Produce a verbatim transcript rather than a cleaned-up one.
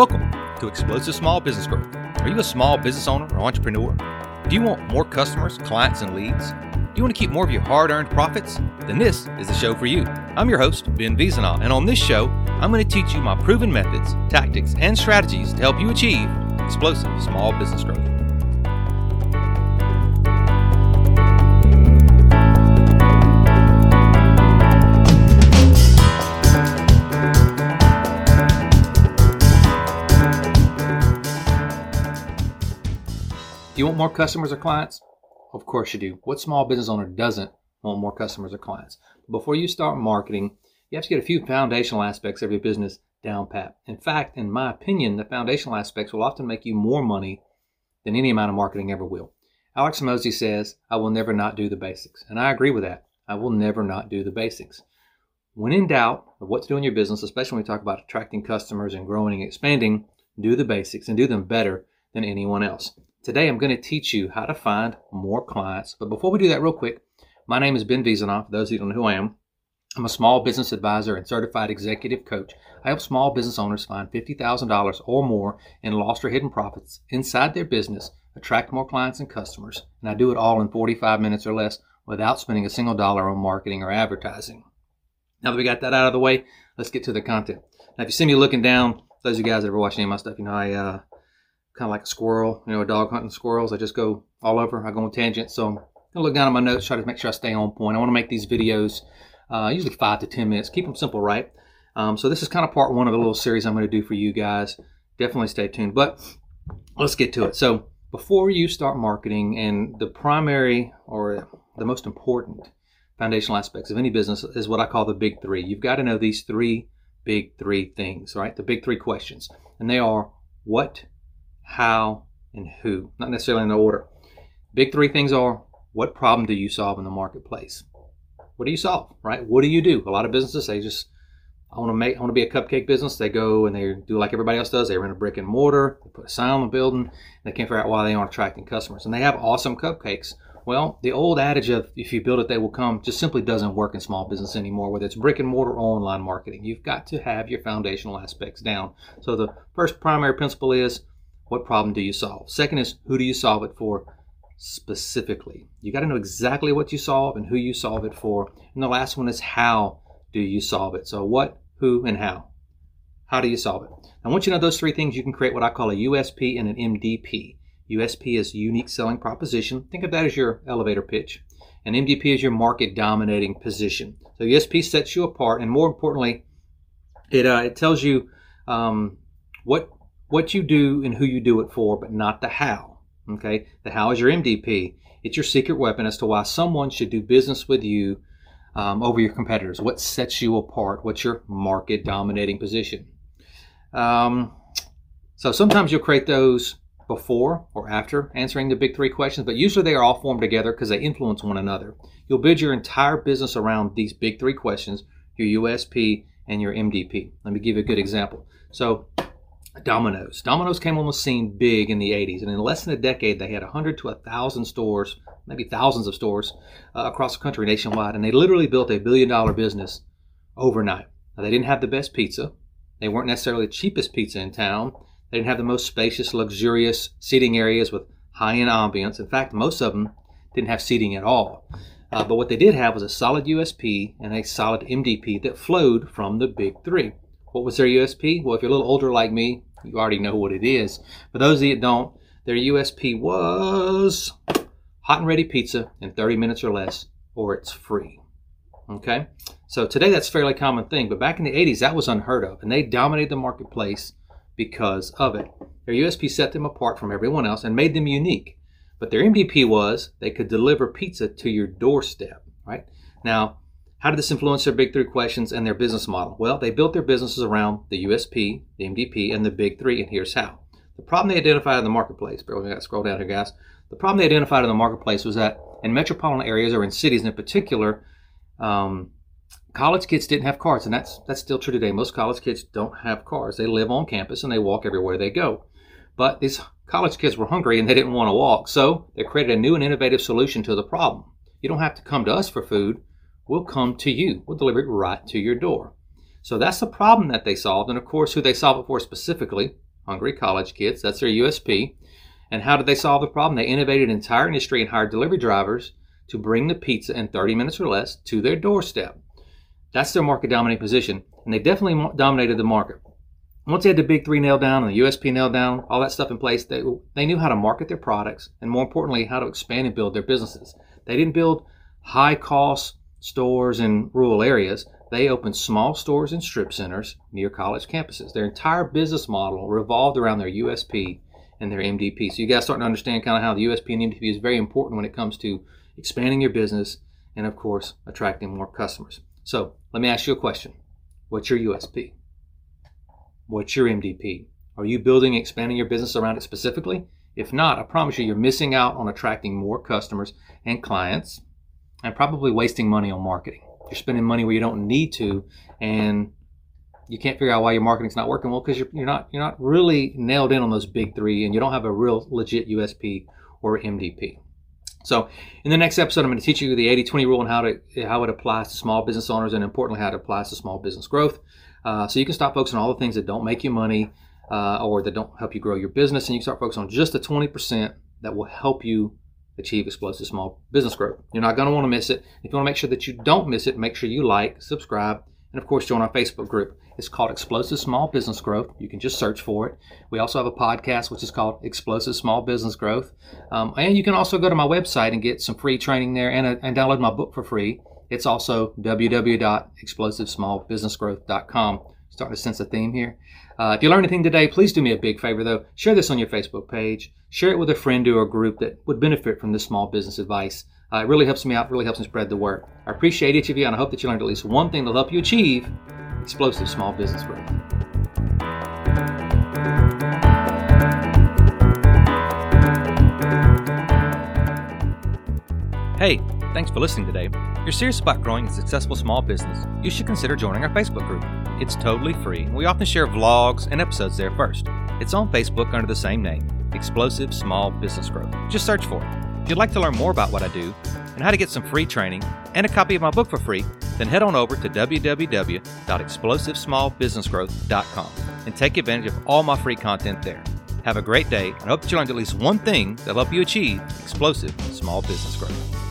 Welcome to Explosive Small Business Growth. Are you a small business owner or entrepreneur? Do you want more customers, clients, and leads? Do you want to keep more of your hard-earned profits? Then this is the show for you. I'm your host, Ben Vizena, and on this show, I'm going to teach you my proven methods, tactics, and strategies to help you achieve explosive small business growth. You want more customers or clients? Of course you do. What small business owner doesn't want more customers or clients? Before you start marketing, you have to get a few foundational aspects of your business down pat. In fact, in my opinion, the foundational aspects will often make you more money than any amount of marketing ever will. Alex Mosey says, "I will never not do the basics." And I agree with that. I will never not do the basics. When in doubt of what to do in your business, especially when we talk about attracting customers and growing and expanding, do the basics and do them better than anyone else. Today, I'm going to teach you how to find more clients. But before we do that real quick, my name is Ben Vizanoff. For those who don't know who I am, I'm a small business advisor and certified executive coach. I help small business owners find fifty thousand dollars or more in lost or hidden profits inside their business, attract more clients and customers, and I do it all in forty-five minutes or less without spending a single dollar on marketing or advertising. Now that we got that out of the way, let's get to the content. Now, if you see me looking down, those of you guys that ever watch any of my stuff, you know I... uh kind of like a squirrel, you know, a dog hunting squirrels. I just go all over. I go on tangents. So I'm going to look down at my notes, try to make sure I stay on point. I want to make these videos uh, usually five to ten minutes. Keep them simple, right? Um, so this is kind of part one of a little series I'm going to do for you guys. Definitely stay tuned, but let's get to it. So before you start marketing, and the primary or the most important foundational aspects of any business is what I call the big three. You've got to know these three big three things, right? The big three questions. And they are what, how, and who. Not necessarily in the order. Big three things are, what problem do you solve in the marketplace? What do you solve, right? What do you do? A lot of businesses, they just, I want to make, I want to be a cupcake business. They go and they do like everybody else does. They rent a brick and mortar, they put a sign on the building, and they can't figure out why they aren't attracting customers. And they have awesome cupcakes. Well, the old adage of, if you build it, they will come, just simply doesn't work in small business anymore, whether it's brick and mortar or online marketing. You've got to have your foundational aspects down. So the first primary principle is, what problem do you solve? Second is, who do you solve it for specifically? You got to know exactly what you solve and who you solve it for. And the last one is, how do you solve it? So what, who, and how. How do you solve it? Now, once you know those three things, you can create what I call a U S P and an M D P. U S P is unique selling proposition. Think of that as your elevator pitch. And M D P is your market dominating position. So U S P sets you apart, and more importantly, it uh, it tells you um, what what you do and who you do it for, but not the how, okay? The how is your M D P. It's your secret weapon as to why someone should do business with you um, over your competitors. What sets you apart? What's your market dominating position? Um, so sometimes you'll create those before or after answering the big three questions, but usually they are all formed together because they influence one another. You'll build your entire business around these big three questions, your U S P and your M D P. Let me give you a good example. So, Domino's. Domino's came on the scene big in the eighties, and in less than a decade, they had one hundred to one thousand stores, maybe thousands of stores uh, across the country nationwide, and they literally built a billion-dollar business overnight. Now, they didn't have the best pizza. They weren't necessarily the cheapest pizza in town. They didn't have the most spacious, luxurious seating areas with high-end ambience. In fact, most of them didn't have seating at all. Uh, but what they did have was a solid U S P and a solid M D P that flowed from the big three. What was their U S P? Well, if you're a little older like me, you already know what it is. For those of you that don't, their U S P was hot and ready pizza in thirty minutes or less, or it's free. Okay? So today that's a fairly common thing, but back in the eighties, that was unheard of, and they dominated the marketplace because of it. Their U S P set them apart from everyone else and made them unique. But their M D P was, they could deliver pizza to your doorstep, right? Now, how did this influence their big three questions and their business model? Well, they built their businesses around the U S P, the M D P, and the big three, and here's how. The problem they identified in the marketplace, but we got to scroll down here, guys. The problem they identified in the marketplace was that in metropolitan areas or in cities in particular, um, college kids didn't have cars, and that's that's still true today. Most college kids don't have cars. They live on campus, and they walk everywhere they go. But these college kids were hungry, and they didn't want to walk, so they created a new and innovative solution to the problem. You don't have to come to us for food. We'll come to you. We'll deliver it right to your door. So that's the problem that they solved. And of course, who they solve it for specifically hungry college kids. That's their U S P. And how did they solve the problem? They innovated an entire industry and hired delivery drivers to bring the pizza in thirty minutes or less to their doorstep. That's their market dominating position, and they definitely dominated the market. Once they had the big three nailed down and the U S P nailed down, all that stuff in place, they, they knew how to market their products and, more importantly, how to expand and build their businesses. They didn't build high-cost stores in rural areas. They opened small stores in strip centers near college campuses. Their entire business model revolved around their U S P and their M D P. So you guys starting to understand kind of how the U S P and M D P is very important when it comes to expanding your business and, of course, attracting more customers. So let me ask you a question. What's your U S P? What's your M D P? Are you building and expanding your business around it specifically? If not, I promise you, you're missing out on attracting more customers and clients and probably wasting money on marketing. You're spending money where you don't need to, and you can't figure out why your marketing's not working well because you're, you're not you're not really nailed in on those big three, and you don't have a real legit U S P or M D P. So in the next episode, I'm going to teach you the eighty twenty rule and how to how it applies to small business owners, and importantly, how it applies to small business growth. Uh, so you can stop focusing on all the things that don't make you money uh, or that don't help you grow your business, and you can start focusing on just the twenty percent that will help you achieve explosive small business growth. You're not going to want to miss it. If you want to make sure that you don't miss it, make sure you like, subscribe, and of course, join our Facebook group. It's called Explosive Small Business Growth. You can just search for it. We also have a podcast, which is called Explosive Small Business Growth. Um, and you can also go to my website and get some free training there and, uh, and download my book for free. It's also w w w dot explosive small business growth dot com. Starting to sense a theme here. Uh, if you learned anything today, please do me a big favor, though. Share this on your Facebook page. Share it with a friend or a group that would benefit from this small business advice. Uh, it really helps me out. It really helps me spread the word. I appreciate each of you, and I hope that you learned at least one thing that will help you achieve explosive small business growth. Hey, thanks for listening today. If you're serious about growing a successful small business, you should consider joining our Facebook group. It's totally free, and we often share vlogs and episodes there first. It's on Facebook under the same name, Explosive Small Business Growth. Just search for it. If you'd like to learn more about what I do and how to get some free training and a copy of my book for free, then head on over to w w w dot explosive small business growth dot com and take advantage of all my free content there. Have a great day, and I hope that you learned at least one thing that'll help you achieve explosive small business growth.